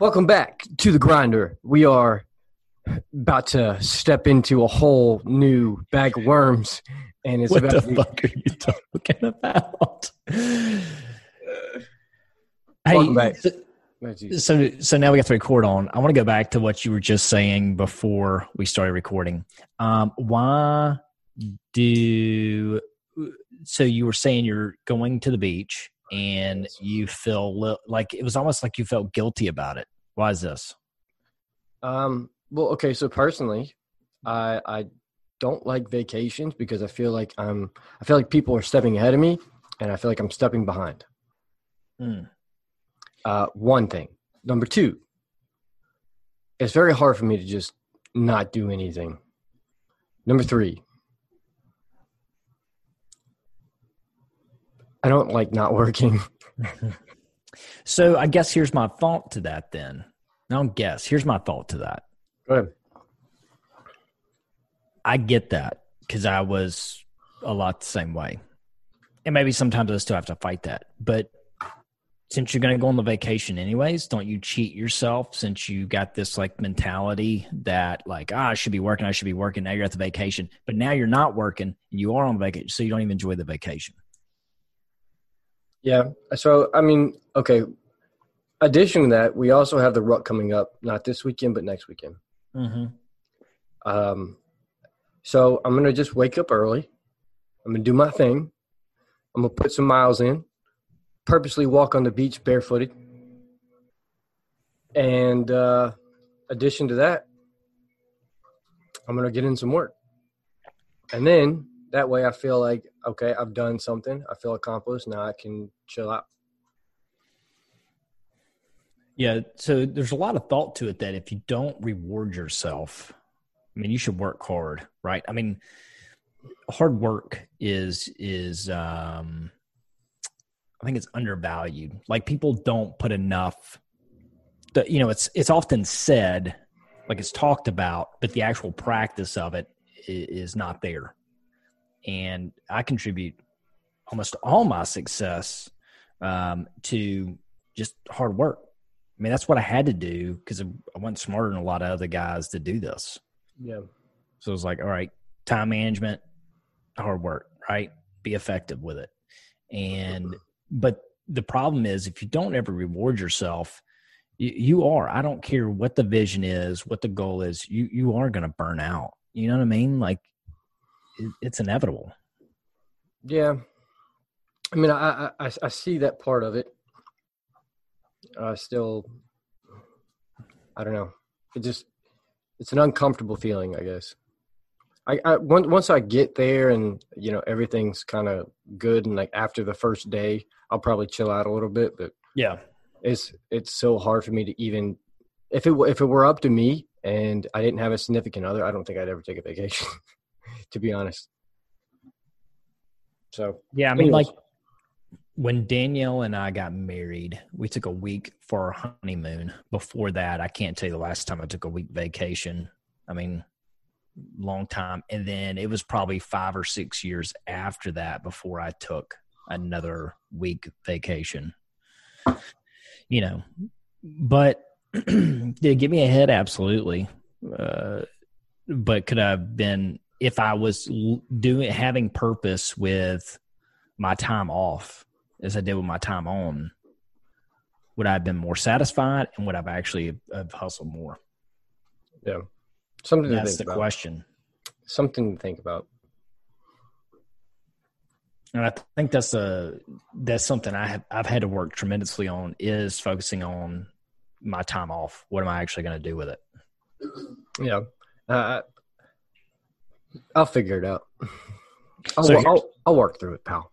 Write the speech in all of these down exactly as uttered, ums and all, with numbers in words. Welcome back to The Grinder. We are about to step into a whole new bag of worms. And it's what about the fuck are you talking about? Welcome hey, back. So, so, so now we got to record on. I want to go back to what you were just saying before we started recording. Um, why do – so you were saying you're going to the beach – and you feel li- like it was almost like you felt guilty about it. Why is this? Um, well, okay. So personally, I, I don't like vacations because I feel like I'm, I feel like people are stepping ahead of me and I feel like I'm stepping behind. Mm. Uh, one thing. Number two, it's very hard for me to just not do anything. Number three, I don't like not working. So I guess here's my thought to that then. I don't guess. Here's my thought to that. Go ahead. I get that because I was a lot the same way. And maybe sometimes I still have to fight that. But since you're going to go on the vacation anyways, don't you cheat yourself since you got this like mentality that like, ah, I should be working, I should be working. Now you're at the vacation. But now you're not working and you are on vacation, so you don't even enjoy the vacation. Yeah. So, I mean, okay. Addition to that, we also have the ruck coming up, not this weekend, but next weekend. Mm-hmm. Um, so I'm going to just wake up early. I'm going to do my thing. I'm going to put some miles in, purposely walk on the beach barefooted. And uh, addition to that, I'm going to get in some work. And then that way I feel like, okay, I've done something. I feel accomplished. Now I can chill out. Yeah, so there's a lot of thought to it that if you don't reward yourself, I mean, you should work hard, right? I mean, hard work is, is um, I think it's undervalued. Like people don't put enough, that, you know, it's it's often said, like it's talked about, but the actual practice of it is not there. And I contribute almost all my success um, to just hard work. I mean, that's what I had to do because I wasn't smarter than a lot of other guys to do this. Yeah. So it was like, all right, time management, hard work, right? Be effective with it. And but the problem is if you don't ever reward yourself, you, you are. I don't care what the vision is, what the goal is. You you are going to burn out. You know what I mean? Like, it's inevitable. Yeah. I mean, I, I, I see that part of it. I still, I don't know. It just, it's an uncomfortable feeling, I guess. I, I once I get there and, you know, everything's kind of good. And like after the first day, I'll probably chill out a little bit, but yeah, it's, it's so hard for me to even, if it, if it were up to me and I didn't have a significant other, I don't think I'd ever take a vacation. To be honest. So, yeah, I mean, anyways. Like when Danielle and I got married, we took a week for our honeymoon. Before that, I can't tell you the last time I took a week vacation. I mean, long time. And then it was probably five or six years after that before I took another week vacation, you know, but did it get me ahead? Absolutely. Uh, but could I have been, if I was doing having purpose with my time off as I did with my time on, would I have been more satisfied and would I've actually have hustled more? Yeah. Something to think about. That's the question. Something to think about. And I think that's a, that's something I have, I've had to work tremendously on is focusing on my time off. What am I actually going to do with it? Yeah. Uh, I'll figure it out. I'll, so I'll, I'll work through it, pal.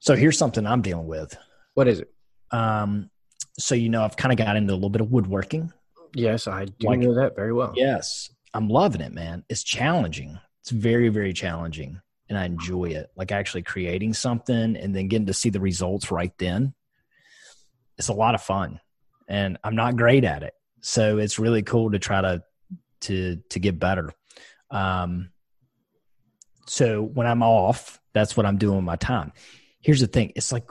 So here's something I'm dealing with. What is it? Um, so, you know, I've kind of got into a little bit of woodworking. Yes, I do like, know that very well. Yes. I'm loving it, man. It's challenging. It's very, very challenging. And I enjoy it. Like actually creating something and then getting to see the results right then. It's a lot of fun and I'm not great at it. So it's really cool to try to, to, to get better. Um, so when I'm off, that's what I'm doing with my time. Here's the thing. It's like,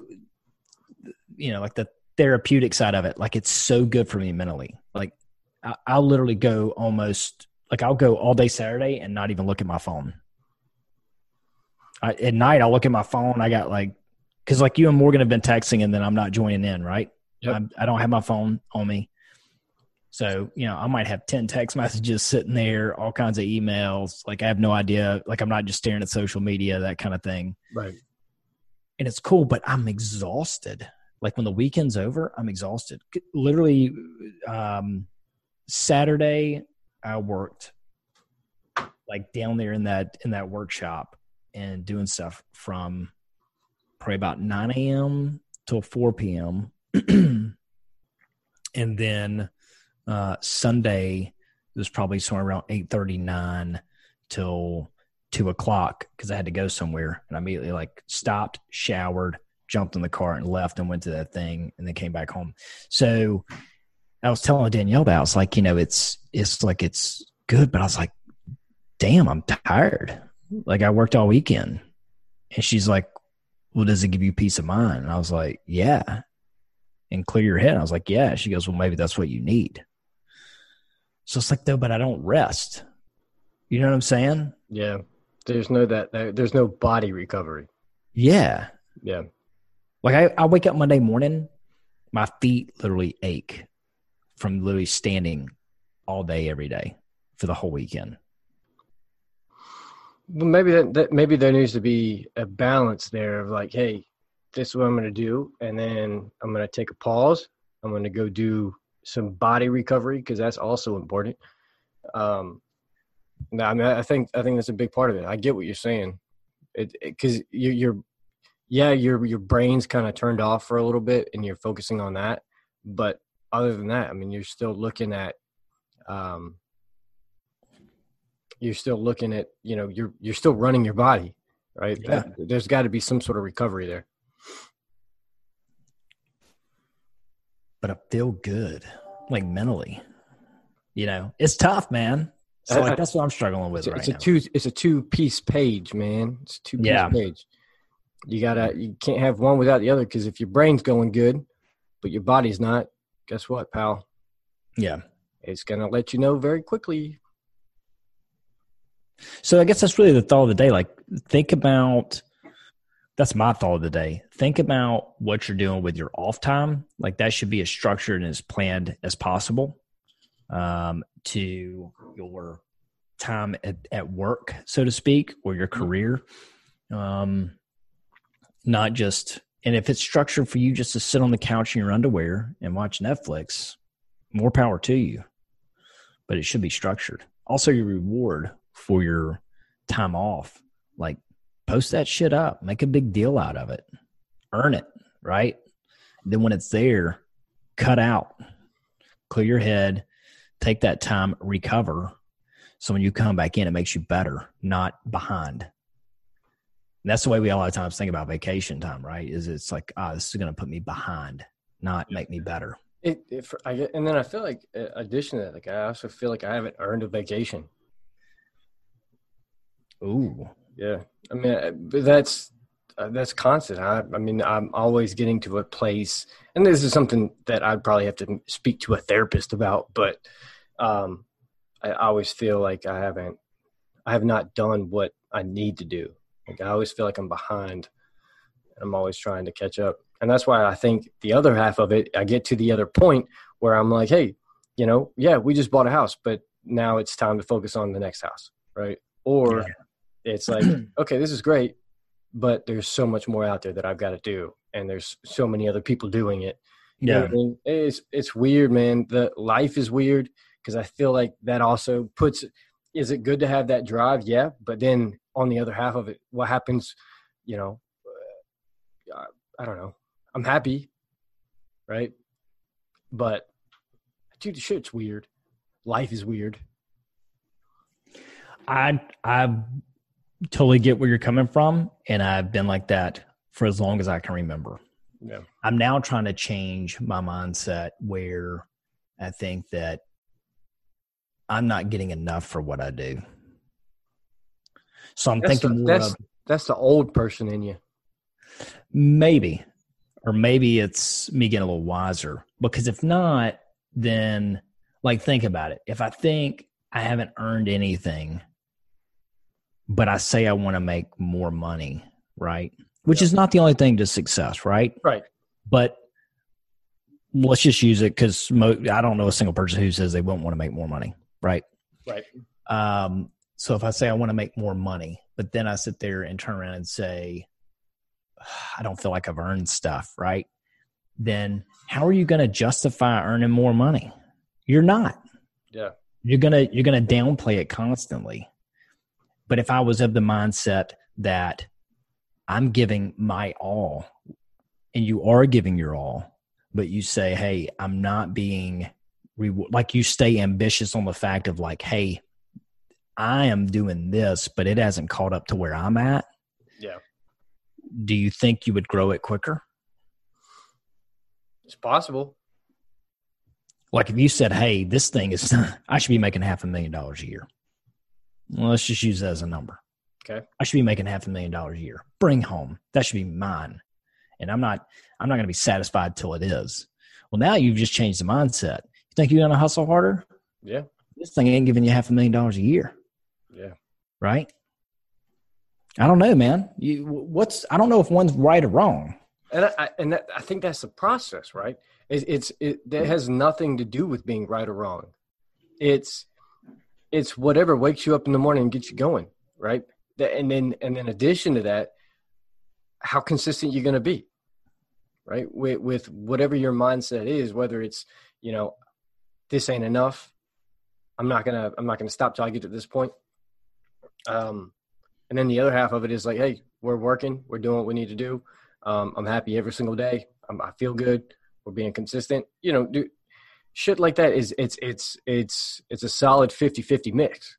you know, like the therapeutic side of it. Like it's so good for me mentally. Like I, I'll literally go almost like I'll go all day Saturday and not even look at my phone. I, at night, I'll look at my phone. I got like, cause like you and Morgan have been texting and then I'm not joining in. Right. Yep. I'm, I don't have my phone on me. So, you know, I might have ten text messages sitting there, all kinds of emails. Like I have no idea. Like I'm not just staring at social media, that kind of thing. Right. And it's cool, but I'm exhausted. Like when the weekend's over, I'm exhausted. Literally, um, Saturday I worked like down there in that, in that workshop and doing stuff from probably about nine a.m. till four p.m. And then uh, Sunday, it was probably somewhere around eight thirty, nine till two o'clock because I had to go somewhere. And I immediately like stopped, showered, jumped in the car and left and went to that thing and then came back home. So I was telling Danielle that I was like, you know, it's, it's like, it's good, but I was like, damn, I'm tired. Like I worked all weekend. And she's like, well, does it give you peace of mind? And I was like, yeah. And clear your head. I was like, yeah. She goes, well, maybe that's what you need. So it's like, though, but I don't rest. You know what I'm saying? Yeah. There's no, that there's no body recovery. Yeah. Yeah. Like I, I wake up Monday morning, my feet literally ache from literally standing all day, every day for the whole weekend. Well, maybe that, that maybe there needs to be a balance there of like, hey, this is what I'm going to do, and then I'm going to take a pause. I'm going to go do some body recovery because that's also important. Um, no, I mean, I think I think that's a big part of it. I get what you're saying, because you, you're, yeah, your your brain's kind of turned off for a little bit, and you're focusing on that. But other than that, I mean, you're still looking at. Um, you're still looking at, you know, you're, you're still running your body, right? Yeah. That, there's got to be some sort of recovery there. But I feel good, like mentally, you know, it's tough, man. So like, that's what I'm struggling with it's, right it's a now. Two, it's a two piece page, man. It's a two piece yeah. page. You gotta, you can't have one without the other. Cause if your brain's going good, but your body's not, guess what, pal? Yeah. It's going to let you know very quickly. So I guess that's really the thought of the day. Like think about, that's my thought of the day. Think about what you're doing with your off time. Like that should be as structured and as planned as possible um, to your time at, at work, so to speak, or your career. Um, not just, and if it's structured for you just to sit on the couch in your underwear and watch Netflix, more power to you, but it should be structured. Also your reward for your time off, like post that shit up, make a big deal out of it, earn it. Right. Then when it's there, cut out, clear your head, take that time, recover. So when you come back in, it makes you better, not behind. And that's the way we a lot of times think about vacation time, right? Is it's like, ah, oh, this is going to put me behind, not make me better. It, it for, I get, and then I feel like in addition to that, like I also feel like I haven't earned a vacation. Ooh, yeah. I mean, that's, uh, that's constant. I, I mean, I'm always getting to a place, and this is something that I'd probably have to speak to a therapist about, but, um, I always feel like I haven't, I have not done what I need to do. Like I always feel like I'm behind and I'm always trying to catch up. And that's why I think the other half of it, I get to the other point where I'm like, hey, you know, yeah, we just bought a house, but now it's time to focus on the next house. Right. Or, yeah. It's like, okay, this is great, but there's so much more out there that I've got to do. And there's so many other people doing it. You yeah. know what I mean? It's, it's weird, man. The life is weird because I feel like that also puts, is it good to have that drive? Yeah. But then on the other half of it, what happens, you know, uh, I don't know. I'm happy, right? But dude, shit's weird. Life is weird. I I totally get where you're coming from, and I've been like that for as long as I can remember. Yeah. I'm now trying to change my mindset where I think that I'm not getting enough for what I do. So I'm that's thinking the, more that's, of, that's the old person in you. Maybe. Or maybe it's me getting a little wiser. Because if not, then like think about it. If I think I haven't earned anything, but I say I want to make more money, right? Which yeah. is not the only thing to success, right? Right. But let's just use it because mo- I don't know a single person who says they won't want to make more money, right? Right. Um, so if I say I want to make more money, but then I sit there and turn around and say, I don't feel like I've earned stuff, right? Then how are you going to justify earning more money? You're not. Yeah. You're going to, you're going to downplay it constantly. But if I was of the mindset that I'm giving my all, and you are giving your all, but you say, hey, I'm not being re-, like you stay ambitious on the fact of like, hey, I am doing this, but it hasn't caught up to where I'm at. Yeah. Do you think you would grow it quicker? It's possible. Like if you said, hey, this thing is, I should be making half a million dollars a year. Well, let's just use that as a number. Okay. I should be making half a million dollars a year. Bring home. That should be mine. And I'm not, I'm not going to be satisfied till it is. Well, now you've just changed the mindset. You think you're going to hustle harder? Yeah. This thing ain't giving you half a million dollars a year. Yeah. Right? I don't know, man. You, what's, I don't know if one's right or wrong. And I, and that, I think that's the process, right? It's, it's it that has nothing to do with being right or wrong. It's, it's whatever wakes you up in the morning and gets you going, right? And then, and in addition to that, how consistent you're going to be, right? With, with whatever your mindset is, whether it's, you know, this ain't enough. I'm not gonna, I'm not gonna stop till I get to this point. Um, and then the other half of it is like, hey, we're working, we're doing what we need to do. Um, I'm happy every single day. I'm, I feel good. We're being consistent. You know, dude, shit like that is it's it's it's it's a solid fifty-fifty mix.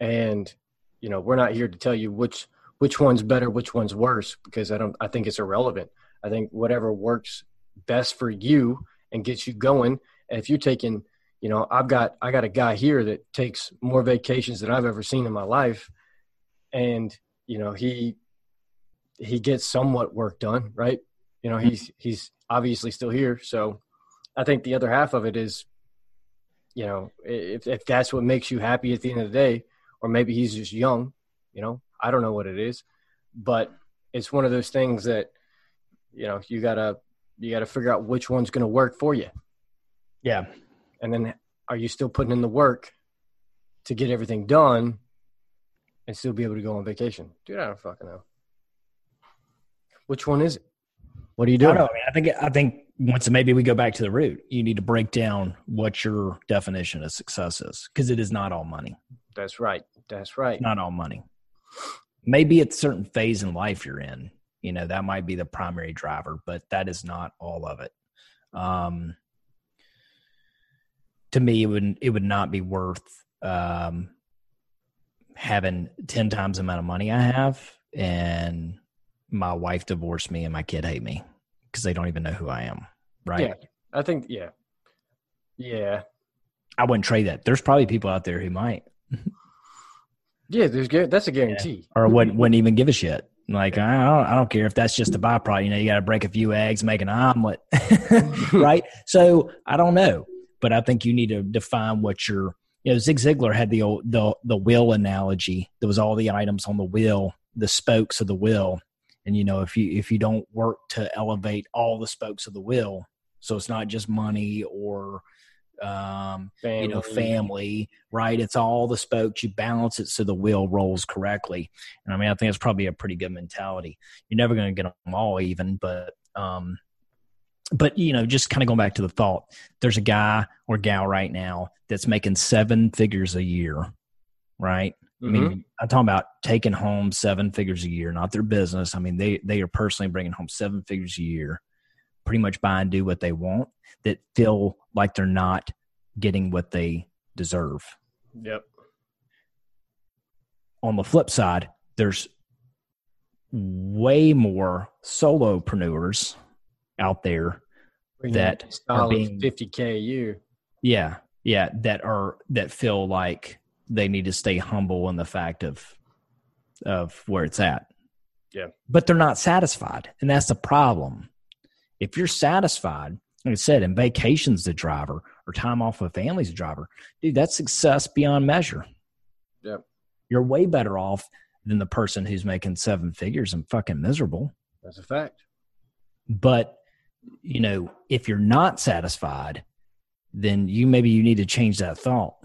And you know, we're not here to tell you which which one's better, which one's worse, because I don't I think it's irrelevant. I think whatever works best for you and gets you going. And if you're taking, you know, I've got I got a guy here that takes more vacations than I've ever seen in my life. And, you know, he he gets somewhat work done, right? You know, he's he's obviously still here. So I think the other half of it is, you know, if if that's what makes you happy at the end of the day, or maybe he's just young, you know, I don't know what it is, but it's one of those things that, you know, you gotta you gotta figure out which one's gonna work for you. Yeah. And then are you still putting in the work to get everything done and still be able to go on vacation? Dude, I don't fucking know. Which one is it? What are you doing? I don't know, I think, I think once maybe we go back to the root, you need to break down what your definition of success is, because it is not all money. That's right. That's right. It's not all money. Maybe it's a certain phase in life you're in. You know, that might be the primary driver, but that is not all of it. Um, To me, it would it would not be worth um, having ten times the amount of money I have, and my wife divorced me, and my kid hate me because they don't even know who I am. Right? Yeah, I think yeah, yeah. I wouldn't trade that. There's probably people out there who might. Yeah, there's that's a guarantee. Yeah. Or wouldn't wouldn't even give a shit. Like yeah. I don't I don't care if that's just a byproduct. You know, you got to break a few eggs, make an omelet, right? So I don't know. But I think you need to define what your, you know, Zig Ziglar had the old, the the wheel analogy. There was all the items on the wheel, the spokes of the wheel. And, you know, if you, if you don't work to elevate all the spokes of the wheel, so it's not just money or, um, family. you know, family, right? It's all the spokes. You balance it so the wheel rolls correctly. And I mean, I think that's probably a pretty good mentality. You're never going to get them all even, but, um, But, you know, just kind of going back to the thought, there's a guy or gal right now that's making seven figures a year, right? Mm-hmm. I mean, I'm talking about taking home seven figures a year, not their business. I mean, they, they are personally bringing home seven figures a year, pretty much buy and do what they want that feel like they're not getting what they deserve. Yep. On the flip side, there's way more solopreneurs out there that are being fifty K a year. Yeah. Yeah. That are, that feel like they need to stay humble in the fact of, of where it's at. Yeah. But they're not satisfied. And that's the problem. If you're satisfied, like I said, and vacation's the driver or time off with family's the driver, dude, that's success beyond measure. Yeah. You're way better off than the person who's making seven figures and fucking miserable. That's a fact. But, you know, if you're not satisfied, then you maybe you need to change that thought.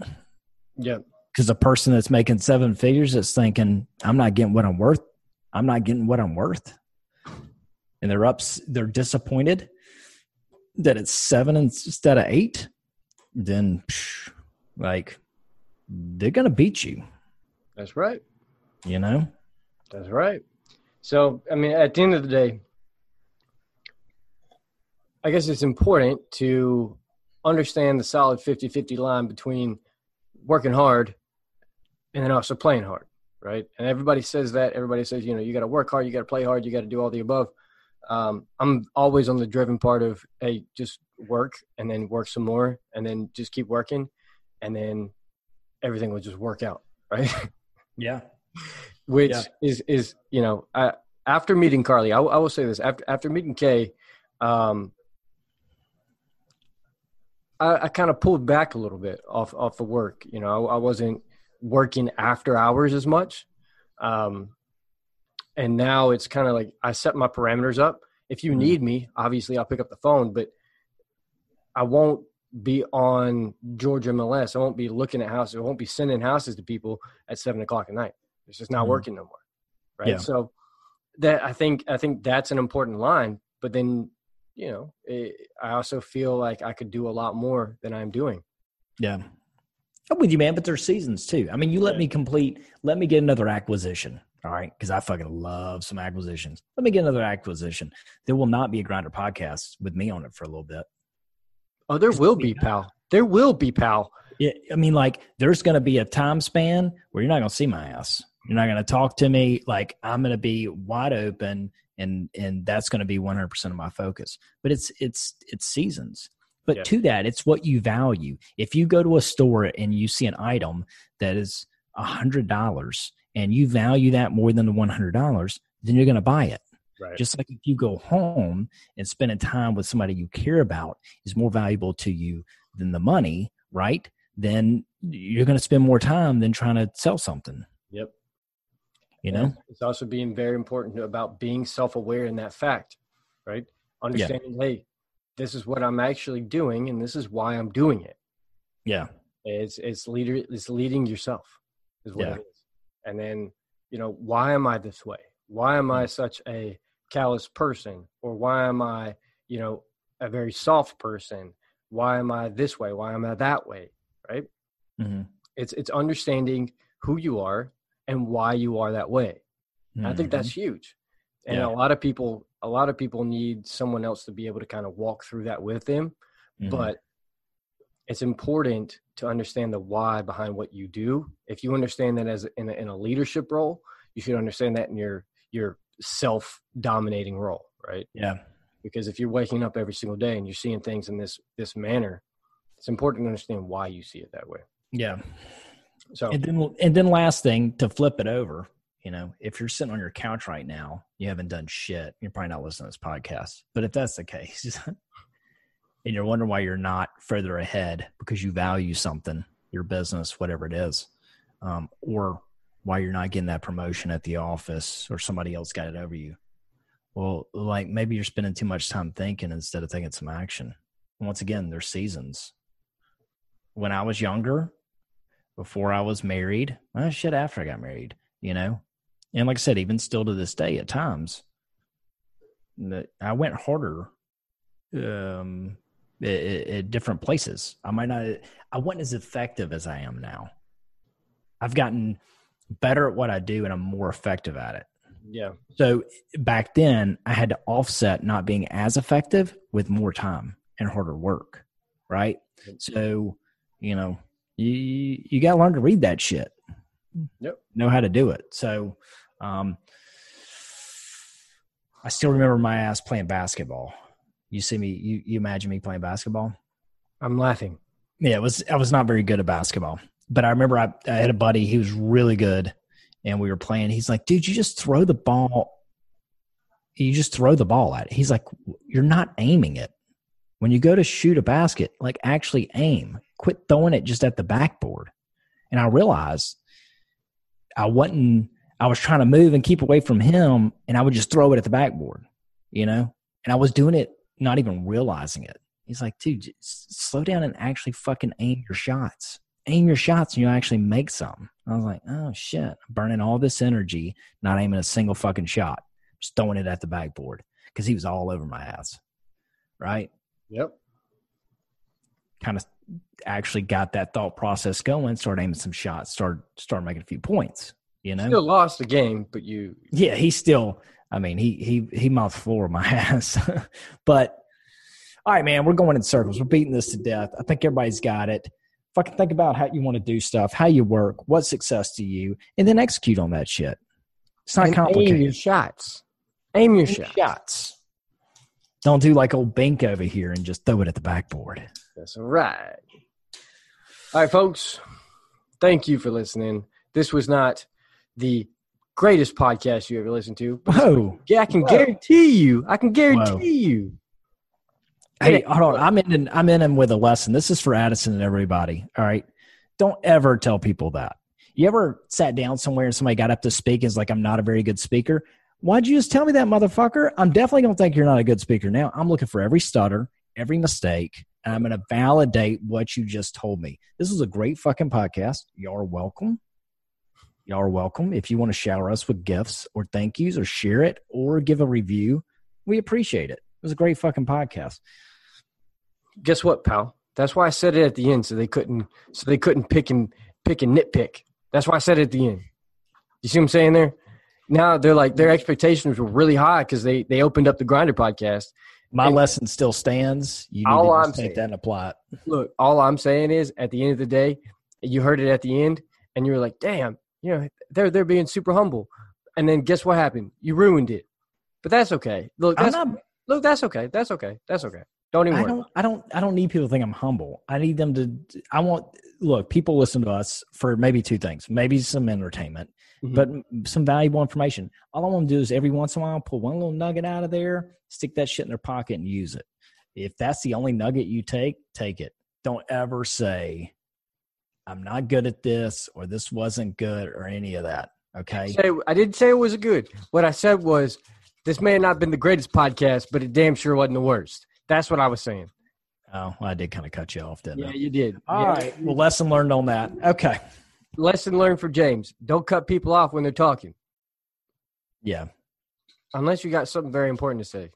Yeah. Because the person that's making seven figures that's thinking, I'm not getting what I'm worth. I'm not getting what I'm worth. And they're ups, they're disappointed that it's seven instead of eight. Then, psh, like, they're going to beat you. That's right. You know? That's right. So, I mean, at the end of the day, I guess it's important to understand the solid fifty-fifty line between working hard and then also playing hard, right? And everybody says that. Everybody says, you know, you got to work hard, you got to play hard, you got to do all the above. Um, I'm always on the driven part of, hey, just work and then work some more and then just keep working and then everything will just work out, right? Yeah. Which yeah. is, is, you know, I, after meeting Carly, I, I will say this, after, after meeting Kay, Um, I, I kind of pulled back a little bit off, off the work. You know, I, I wasn't working after hours as much. Um, and now it's kind of like I set my parameters up. If you need me, obviously I'll pick up the phone, but I won't be on Georgia M L S. I won't be looking at houses. I won't be sending houses to people at seven o'clock at night. It's just not mm-hmm. working no more. Right. Yeah. So that I think, I think that's an important line, but then, you know, it, I also feel like I could do a lot more than I'm doing. Yeah. I'm with you, man, but there's seasons too. I mean, you let yeah. me complete, let me get another acquisition. All right. Cause I fucking love some acquisitions. Let me get another acquisition. There will not be a Grinder podcast with me on it for a little bit. Oh, there will be, pal. There will be, pal. Yeah. I mean, like there's going to be a time span where you're not going to see my ass. You're not going to talk to me. Like I'm going to be wide open. And and that's going to be one hundred percent of my focus. But it's it's it's seasons. But yeah. to that, it's what you value. If you go to a store and you see an item that is one hundred dollars and you value that more than the one hundred dollars, then you're going to buy it. Right. Just like if you go home and spending time with somebody you care about is more valuable to you than the money, right? Then you're going to spend more time than trying to sell something. Yep. You know, it's also being very important about being self-aware in that fact, right? Understanding, yeah. hey, this is what I'm actually doing, and this is why I'm doing it. Yeah, it's it's leader, it's leading yourself, is what yeah. it is. And then, you know, why am I this way? Why am I such a callous person, or why am I, you know, a very soft person? Why am I this way? Why am I that way? Right? Mm-hmm. It's it's understanding who you are and why you are that way. Mm-hmm. I think that's huge. And yeah. a lot of people, a lot of people need someone else to be able to kind of walk through that with them. Mm-hmm. But it's important to understand the why behind what you do. If you understand that as in a, in a leadership role, you should understand that in your, your self-dominating role, right? Yeah. Because if you're waking up every single day and you're seeing things in this, this manner, it's important to understand why you see it that way. Yeah. So, and then, and then last thing to flip it over, you know, if you're sitting on your couch right now, you haven't done shit. You're probably not listening to this podcast, but if that's the case and you're wondering why you're not further ahead because you value something, your business, whatever it is, um, or why you're not getting that promotion at the office or somebody else got it over you. Well, like maybe you're spending too much time thinking instead of taking some action. And once again, there's seasons. When I was younger, before I was married, well, shit, after I got married, you know? And like I said, even still to this day at times, I went harder um, at, at different places. I might not, I wasn't as effective as I am now. I've gotten better at what I do and I'm more effective at it. Yeah. So back then I had to offset not being as effective with more time and harder work, right? So, you know, you you got to learn to read that shit. Yep. Know how to do it. So, um, I still remember my ass playing basketball. You see me, you, you imagine me playing basketball? I'm laughing. Yeah, it was, I was not very good at basketball, but I remember I, I had a buddy, he was really good, and we were playing. He's like, dude, you just throw the ball. You just throw the ball at it. He's like, you're not aiming it. When you go to shoot a basket, like actually aim, quit throwing it just at the backboard. And I realized I wasn't, I was trying to move and keep away from him, and I would just throw it at the backboard, you know? And I was doing it, not even realizing it. He's like, dude, just slow down and actually fucking aim your shots. Aim your shots and you'll actually make something. I was like, oh, shit. I'm burning all this energy, not aiming a single fucking shot. Just throwing it at the backboard because he was all over my ass, right? Yep. Kind of actually got that thought process going, started aiming some shots, started, started making a few points. You know, still lost the game, but you. Yeah, he still. I mean, he he he mouthed the floor of my ass. But all right, man, we're going in circles. We're beating this to death. I think everybody's got it. Fucking think about how you want to do stuff, how you work, what success to you, and then execute on that shit. It's not and complicated. Aim your shots. Aim your aim shots. shots. Don't do like old Bink over here and just throw it at the backboard. That's all right. All right, folks. Thank you for listening. This was not the greatest podcast you ever listened to. Whoa. Yeah, I can Whoa. guarantee you. I can guarantee Whoa. you. Hey, hold on. I'm in I'm in him with a lesson. This is for Addison and everybody. All right. Don't ever tell people that. You ever sat down somewhere and somebody got up to speak and is like, I'm not a very good speaker? Why'd you just tell me that, motherfucker? I'm definitely going to think you're not a good speaker now. I'm looking for every stutter, every mistake, and I'm going to validate what you just told me. This is a great fucking podcast. Y'all are welcome. Y'all are welcome. If you want to shower us with gifts or thank yous or share it or give a review, we appreciate it. It was a great fucking podcast. Guess what, pal? That's why I said it at the end, so they couldn't so they couldn't pick and pick and nitpick. That's why I said it at the end. You see what I'm saying there? Now they're like, their expectations were really high because they they opened up the Grinder podcast. My and lesson still stands. You need all to I'm take saying, that and apply it. Look, all I'm saying is at the end of the day, you heard it at the end and you were like, damn. You know, they're, they're being super humble. And then guess what happened? You ruined it. But that's okay. Look, that's, not, look, that's okay. That's okay. That's okay. Don't even I worry. Don't, I don't I don't need people to think I'm humble. I need them to – I want – look, people listen to us for maybe two things. Maybe some entertainment, mm-hmm. but some valuable information. All I want to do is every once in a while pull one little nugget out of there, stick that shit in their pocket and use it. If that's the only nugget you take, take it. Don't ever say – I'm not good at this, or this wasn't good, or any of that, okay? I didn't say it was good. What I said was, this may have not been the greatest podcast, but it damn sure wasn't the worst. That's what I was saying. Oh, well, I did kind of cut you off, didn't yeah, I? Yeah, you did. All yeah. right. Well, lesson learned on that. Okay. Lesson learned for James. Don't cut people off when they're talking. Yeah. Unless you got something very important to say.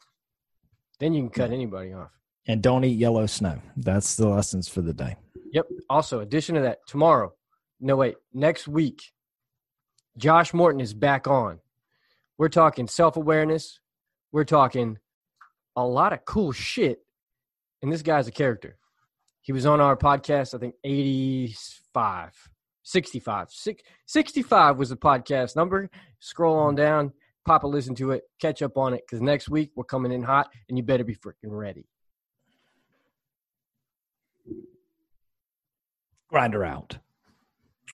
Then you can cut yeah. anybody off. And don't eat yellow snow. That's the lessons for the day. Yep. Also, addition to that, tomorrow, no, wait, next week, Josh Morton is back on. We're talking self-awareness. We're talking a lot of cool shit. And this guy's a character. He was on our podcast, I think, eighty-five, sixty-five. Six, sixty-five was the podcast number. Scroll on down, pop a listen to it, catch up on it, because next week we're coming in hot, and you better be freaking ready. Grinder out.